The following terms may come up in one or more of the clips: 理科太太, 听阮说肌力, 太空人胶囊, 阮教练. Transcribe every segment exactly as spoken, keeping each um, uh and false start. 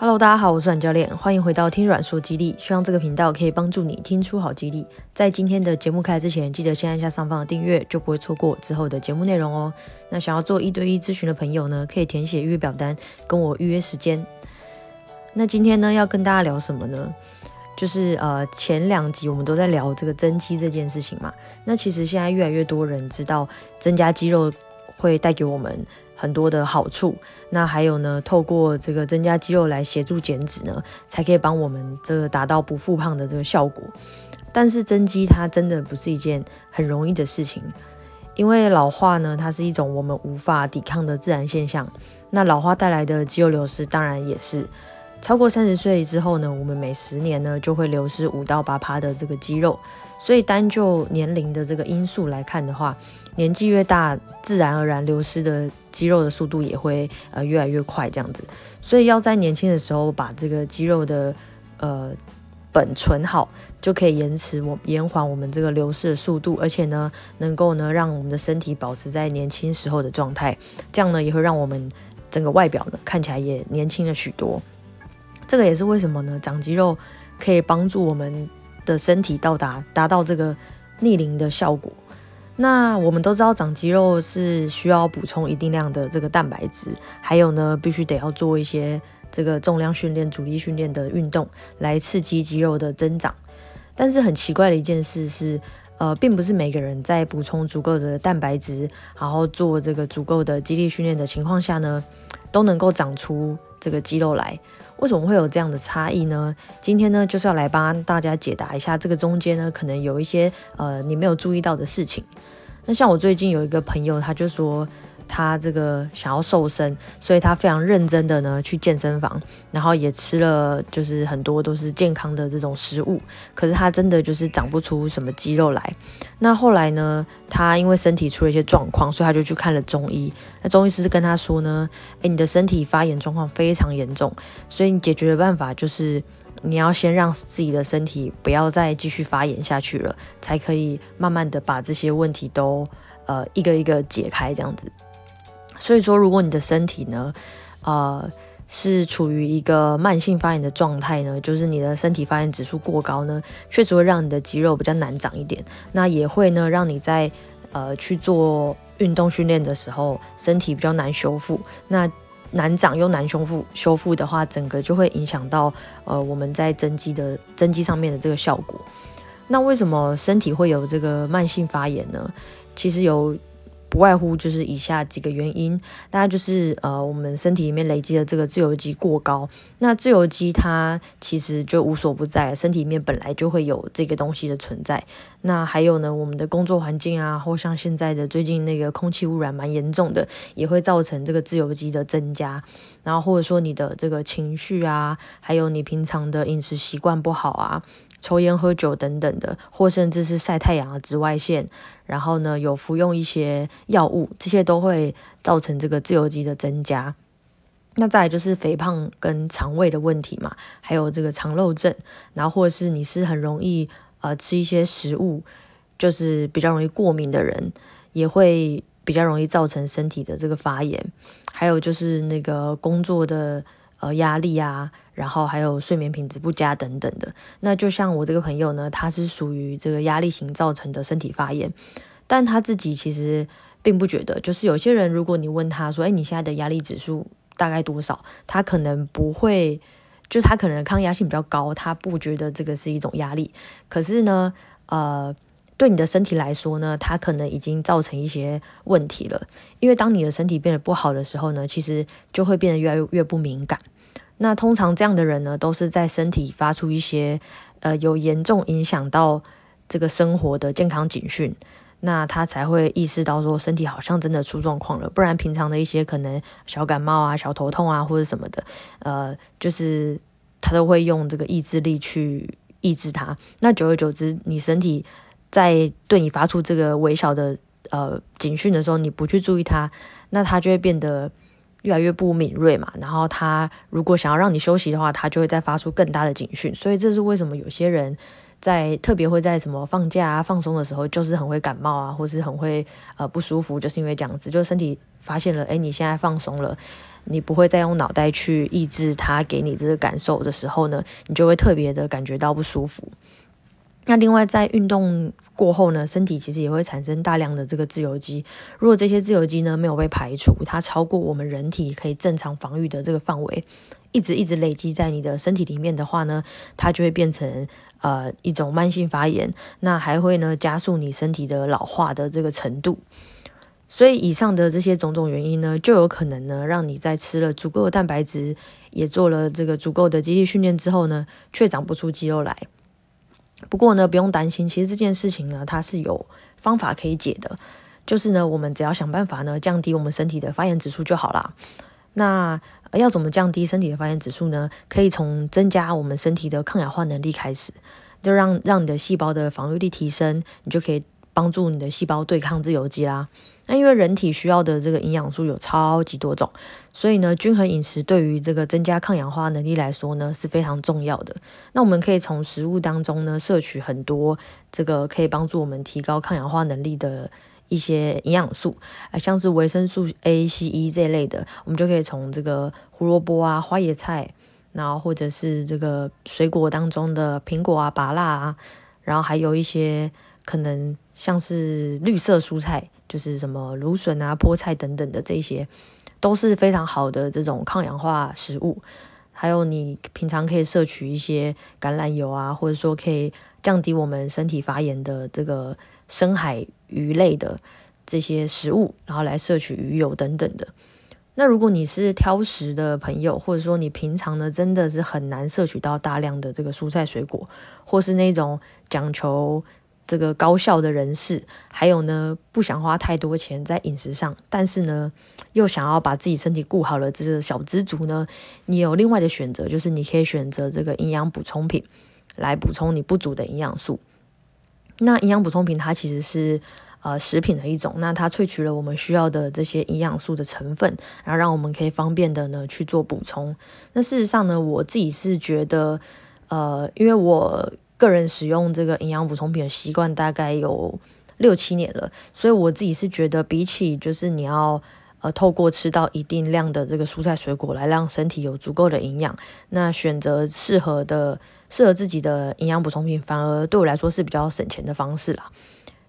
Hello， 大家好，我是阮教练，欢迎回到听阮说肌力。希望这个频道可以帮助你听出好肌力。在今天的节目开始之前，记得先按下上方的订阅，就不会错过之后的节目内容哦。那想要做一对一咨询的朋友呢，可以填写预约表单，跟我预约时间。那今天呢，要跟大家聊什么呢？就是呃，前两集我们都在聊这个增肌这件事情嘛。那其实现在越来越多人知道增加肌肉会带给我们很多的好处，那还有呢，透过这个增加肌肉来协助减脂呢，才可以帮我们这个达到不复胖的这个效果。但是增肌它真的不是一件很容易的事情，因为老化呢，它是一种我们无法抵抗的自然现象。那老化带来的肌肉流失，当然也是超过三十岁之后呢，我们每十年呢就会流失五到八趴的这个肌肉。所以单就年龄的这个因素来看的话，年纪越大，自然而然流失的肌肉的速度也会呃越来越快这样子。所以要在年轻的时候把这个肌肉的呃本存好，就可以延迟我延缓我们这个流失的速度，而且呢能够呢让我们的身体保持在年轻时候的状态，这样呢也会让我们整个外表呢看起来也年轻了许多。这个也是为什么呢，长肌肉可以帮助我们的身体到达达到这个逆龄的效果。那我们都知道长肌肉是需要补充一定量的这个蛋白质，还有呢必须得要做一些这个重量训练、阻力训练的运动来刺激肌肉的增长。但是很奇怪的一件事是呃，并不是每个人在补充足够的蛋白质，然后做这个足够的肌力训练的情况下呢，都能够长出这个肌肉来。为什么会有这样的差异呢？今天呢，就是要来帮大家解答一下这个中间呢，可能有一些呃你没有注意到的事情。那像我最近有一个朋友，他就说他这个想要瘦身，所以他非常认真的呢去健身房，然后也吃了就是很多都是健康的这种食物，可是他真的就是长不出什么肌肉来。那后来呢，他因为身体出了一些状况，所以他就去看了中医。那中医师跟他说呢，诶，你的身体发炎状况非常严重，所以你解决的办法就是你要先让自己的身体不要再继续发炎下去了，才可以慢慢的把这些问题都呃一个一个解开这样子。所以说如果你的身体呢呃是处于一个慢性发炎的状态呢，就是你的身体发炎指数过高呢，确实会让你的肌肉比较难长一点，那也会呢让你在呃去做运动训练的时候身体比较难修复，那难长又难修复修复的话，整个就会影响到呃我们在增肌的增肌上面的这个效果。那为什么身体会有这个慢性发炎呢？其实有不外乎就是以下几个原因，大概就是呃我们身体里面累积的这个自由基过高。那自由基它其实就无所不在，身体里面本来就会有这个东西的存在。那还有呢，我们的工作环境啊，或像现在的最近那个空气污染蛮严重的，也会造成这个自由基的增加。然后或者说你的这个情绪啊，还有你平常的饮食习惯不好啊，抽烟喝酒等等的，或甚至是晒太阳啊、紫外线，然后呢有服用一些药物，这些都会造成这个自由基的增加。那再来就是肥胖跟肠胃的问题嘛，还有这个肠漏症，然后或者是你是很容易呃吃一些食物就是比较容易过敏的人，也会比较容易造成身体的这个发炎。还有就是那个工作的呃压力啊，然后还有睡眠品质不佳等等的。那就像我这个朋友呢，他是属于这个压力型造成的身体发炎，但他自己其实并不觉得。就是有些人如果你问他说，哎，你现在的压力指数大概多少，他可能不会，就他可能抗压性比较高，他不觉得这个是一种压力。可是呢呃对你的身体来说呢，它可能已经造成一些问题了。因为当你的身体变得不好的时候呢，其实就会变得越来越不敏感。那通常这样的人呢，都是在身体发出一些呃有严重影响到这个生活的健康警讯，那他才会意识到说身体好像真的出状况了。不然平常的一些可能小感冒啊、小头痛啊或者什么的，呃，就是他都会用这个意志力去抑制它。那久而久之，你身体在对你发出这个微小的呃警讯的时候，你不去注意它，那它就会变得越来越不敏锐嘛。然后它如果想要让你休息的话，它就会再发出更大的警讯。所以这是为什么有些人在特别会在什么放假啊、放松的时候，就是很会感冒啊，或是很会呃不舒服，就是因为这样子，就身体发现了，哎，你现在放松了，你不会再用脑袋去抑制它给你这个感受的时候呢，你就会特别的感觉到不舒服。那另外在运动过后呢，身体其实也会产生大量的这个自由基，如果这些自由基呢没有被排除，它超过我们人体可以正常防御的这个范围，一直一直累积在你的身体里面的话呢，它就会变成呃一种慢性发炎，那还会呢加速你身体的老化的这个程度。所以以上的这些种种原因呢，就有可能呢让你在吃了足够的蛋白质，也做了这个足够的肌力训练之后呢，却长不出肌肉来。不过呢不用担心，其实这件事情呢它是有方法可以解的，就是呢我们只要想办法呢降低我们身体的发炎指数就好啦。那要怎么降低身体的发炎指数呢？可以从增加我们身体的抗氧化能力开始，就让让你的细胞的防御力提升，你就可以帮助你的细胞对抗自由基啦。那因为人体需要的这个营养素有超级多种，所以呢均衡饮食对于这个增加抗氧化能力来说呢是非常重要的。那我们可以从食物当中呢摄取很多这个可以帮助我们提高抗氧化能力的一些营养素，像是维生素 A、C、E 这一类的，我们就可以从这个胡萝卜啊、花椰菜，然后或者是这个水果当中的苹果啊、芭乐啊，然后还有一些可能像是绿色蔬菜，就是什么芦笋啊、菠菜等等的，这些都是非常好的这种抗氧化食物。还有你平常可以摄取一些橄榄油啊，或者说可以降低我们身体发炎的这个深海鱼类的这些食物，然后来摄取鱼油等等的。那如果你是挑食的朋友，或者说你平常呢真的是很难摄取到大量的这个蔬菜水果，或是那种讲求这个高效的人士，还有呢不想花太多钱在饮食上，但是呢又想要把自己身体顾好了这个小知足呢，你有另外的选择，就是你可以选择这个营养补充品来补充你不足的营养素。那营养补充品它其实是呃食品的一种，那它萃取了我们需要的这些营养素的成分，然后让我们可以方便的呢去做补充。那事实上呢，我自己是觉得呃因为我个人使用这个营养补充品的习惯大概有六七年了，所以我自己是觉得比起就是你要呃透过吃到一定量的这个蔬菜水果来让身体有足够的营养，那选择适合的适合自己的营养补充品反而对我来说是比较省钱的方式啦。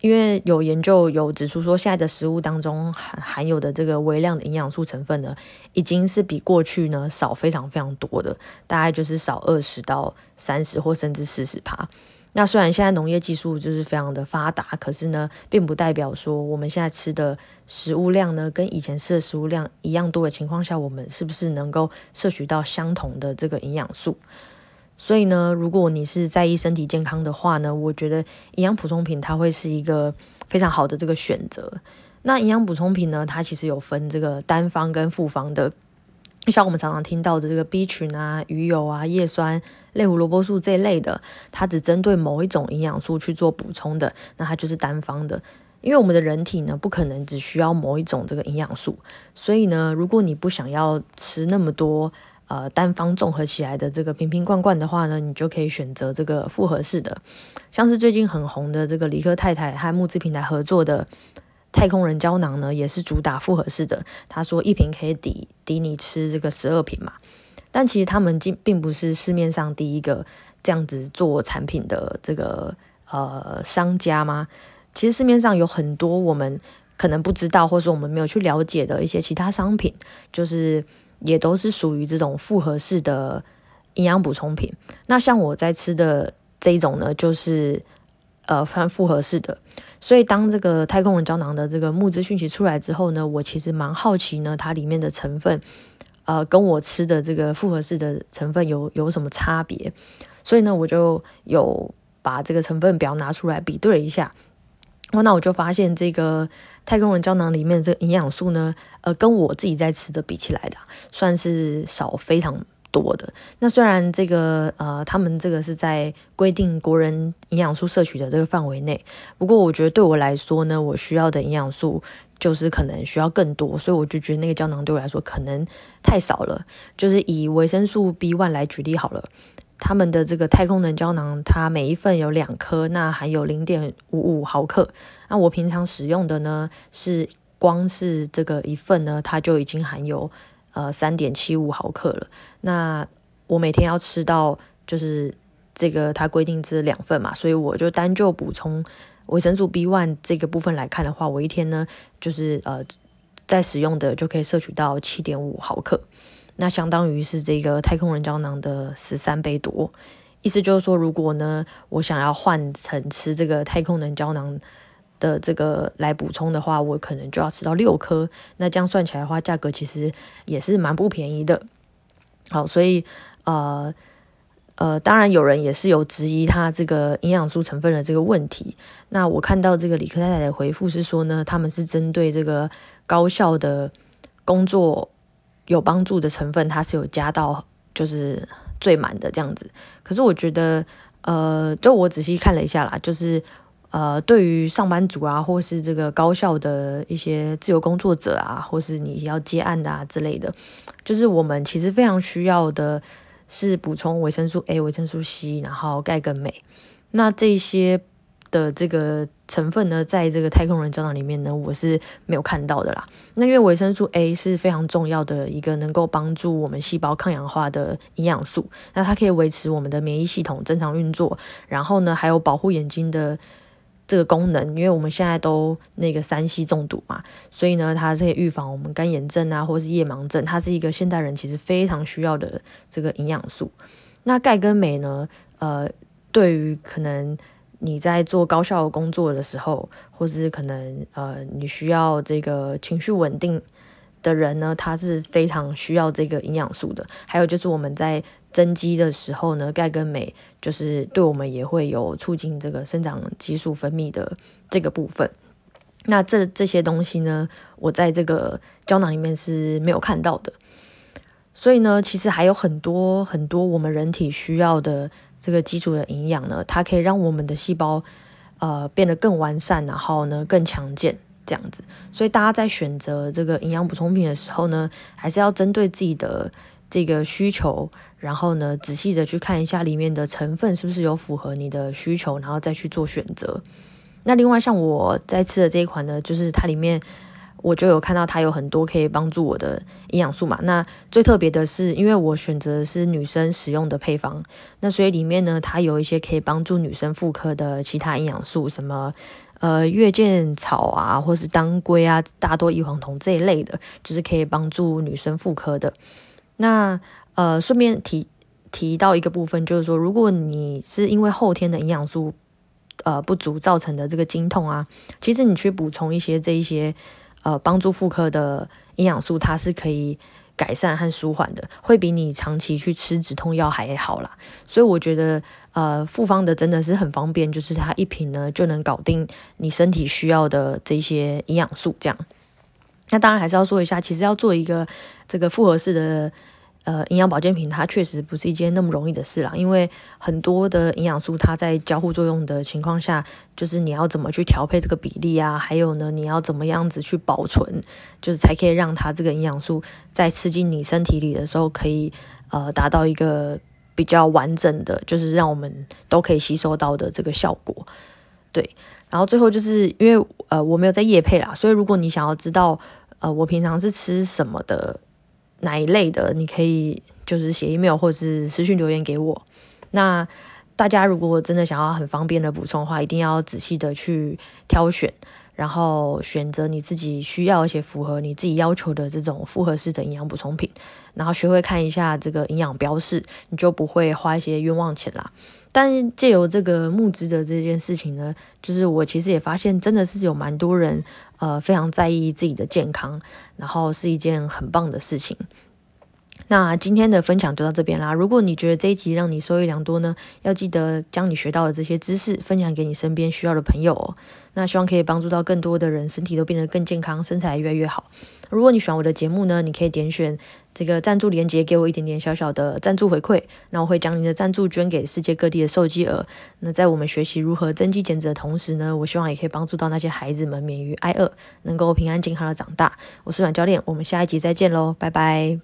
因为有研究有指出说，现在的食物当中含有的这个微量的营养素成分呢，已经是比过去呢少非常非常多的，大概就是少二十到三十或甚至 百分之四十。那虽然现在农业技术就是非常的发达，可是呢并不代表说我们现在吃的食物量呢跟以前吃的食物量一样多的情况下，我们是不是能够摄取到相同的这个营养素。所以呢如果你是在意身体健康的话呢，我觉得营养补充品它会是一个非常好的这个选择。那营养补充品呢，它其实有分这个单方跟复方的，像我们常常听到的这个 B 群啊、鱼油啊、叶酸、类胡萝卜素这一类的，它只针对某一种营养素去做补充的，那它就是单方的。因为我们的人体呢不可能只需要某一种这个营养素，所以呢如果你不想要吃那么多呃单方综合起来的这个瓶瓶罐罐的话呢，你就可以选择这个复合式的，像是最近很红的这个理科太太和募资平台合作的太空人胶囊呢，也是主打复合式的。他说一瓶可以抵抵你吃这个十二瓶嘛，但其实他们并不是市面上第一个这样子做产品的这个呃商家嘛。其实市面上有很多我们可能不知道，或者说我们没有去了解的一些其他商品，就是也都是属于这种复合式的营养补充品。那像我在吃的这一种呢，就是呃复合式的。所以当这个太空人胶囊的这个募资讯息出来之后呢，我其实蛮好奇呢它里面的成分呃跟我吃的这个复合式的成分有有什么差别，所以呢我就有把这个成分表拿出来比对了一下。哦、那我就发现这个太空人胶囊里面的这个营养素呢呃跟我自己在吃的比起来的、啊、算是少非常多的。那虽然这个呃，他们这个是在规定国人营养素摄取的这个范围内，不过我觉得对我来说呢，我需要的营养素就是可能需要更多，所以我就觉得那个胶囊对我来说可能太少了。就是以维生素 B 一 来举例好了，他们的这个太空人胶囊它每一份有两颗，那含有 零点五五毫克，那我平常使用的呢是光是这个一份呢它就已经含有呃 三点七五毫克了。那我每天要吃到就是这个它规定是两份嘛，所以我就单就补充维生素 B 一 这个部分来看的话，我一天呢就是呃在使用的就可以摄取到 七点五毫克，那相当于是这个太空人胶囊的十三倍多。意思就是说，如果呢我想要换成吃这个太空人胶囊的这个来补充的话，我可能就要吃到六颗，那这样算起来的话，价格其实也是蛮不便宜的。好，所以呃呃，当然有人也是有质疑它这个营养素成分的这个问题。那我看到这个理科太太的回复是说呢，他们是针对这个高效的工作有帮助的成分，它是有加到就是最满的这样子。可是我觉得呃，就我仔细看了一下啦，就是呃，对于上班族啊，或是这个高效的一些自由工作者啊，或是你要接案的啊之类的，就是我们其实非常需要的是补充维生素 A、维生素 C， 然后钙跟镁。那这些的这个成分呢，在这个太空人胶囊里面呢，我是没有看到的啦。那因为维生素 A 是非常重要的一个能够帮助我们细胞抗氧化的营养素，那它可以维持我们的免疫系统正常运作，然后呢，还有保护眼睛的这个功能，因为我们现在都那个 三 C 中毒嘛，所以呢，它是可以预防我们干眼症啊，或是夜盲症，它是一个现代人其实非常需要的这个营养素。那钙跟镁呢，呃，对于可能你在做高效工作的时候，或是可能呃你需要这个情绪稳定的人呢，他是非常需要这个营养素的。还有就是我们在增肌的时候呢，钙跟镁就是对我们也会有促进这个生长激素分泌的这个部分。那这这些东西呢，我在这个胶囊里面是没有看到的。所以呢，其实还有很多很多我们人体需要的这个基础的营养呢，它可以让我们的细胞呃变得更完善，然后呢更强健。这样子，所以大家在选择这个营养补充品的时候呢，还是要针对自己的这个需求，然后呢，仔细的去看一下里面的成分是不是有符合你的需求，然后再去做选择。那另外，像我在吃的这一款呢，就是它里面我就有看到它有很多可以帮助我的营养素嘛。那最特别的是，因为我选择的是女生使用的配方，那所以里面呢，它有一些可以帮助女生妇科的其他营养素，什么呃，月见草啊，或是当归啊、大豆异黄酮这一类的，就是可以帮助女生妇科的。那呃，顺便提提到一个部分，就是说，如果你是因为后天的营养素呃不足造成的这个经痛啊，其实你去补充一些这一些呃帮助妇科的营养素，它是可以改善和舒缓的，会比你长期去吃止痛药还好啦。所以我觉得呃，复方的真的是很方便，就是它一瓶呢就能搞定你身体需要的这些营养素这样。那当然还是要说一下，其实要做一个这个复合式的呃营养保健品，它确实不是一件那么容易的事啦，因为很多的营养素它在交互作用的情况下，就是你要怎么去调配这个比例啊，还有呢你要怎么样子去保存，就是才可以让它这个营养素在吃进你身体里的时候，可以呃达到一个比较完整的，就是让我们都可以吸收到的这个效果。对，然后最后就是因为呃我没有在业配啦，所以如果你想要知道呃我平常是吃什么的哪一类的，你可以就是写 email 或者是私讯留言给我。那大家如果真的想要很方便的补充的话，一定要仔细的去挑选，然后选择你自己需要而且符合你自己要求的这种复合式的营养补充品，然后学会看一下这个营养标示，你就不会花一些冤枉钱啦。但借由这个募资的这件事情呢，就是我其实也发现真的是有蛮多人呃非常在意自己的健康，然后是一件很棒的事情。那今天的分享就到这边啦，如果你觉得这一集让你受益良多呢，要记得将你学到的这些知识分享给你身边需要的朋友哦。那希望可以帮助到更多的人，身体都变得更健康，身材越来越好。如果你喜欢我的节目呢，你可以点选这个赞助连结，给我一点点小小的赞助回馈，那我会将您的赞助捐给世界各地的受饥儿。那在我们学习如何增肌减脂的同时呢，我希望也可以帮助到那些孩子们免于挨饿，能够平安健康的长大。我是阮教练，我们下一集再见咯，拜拜。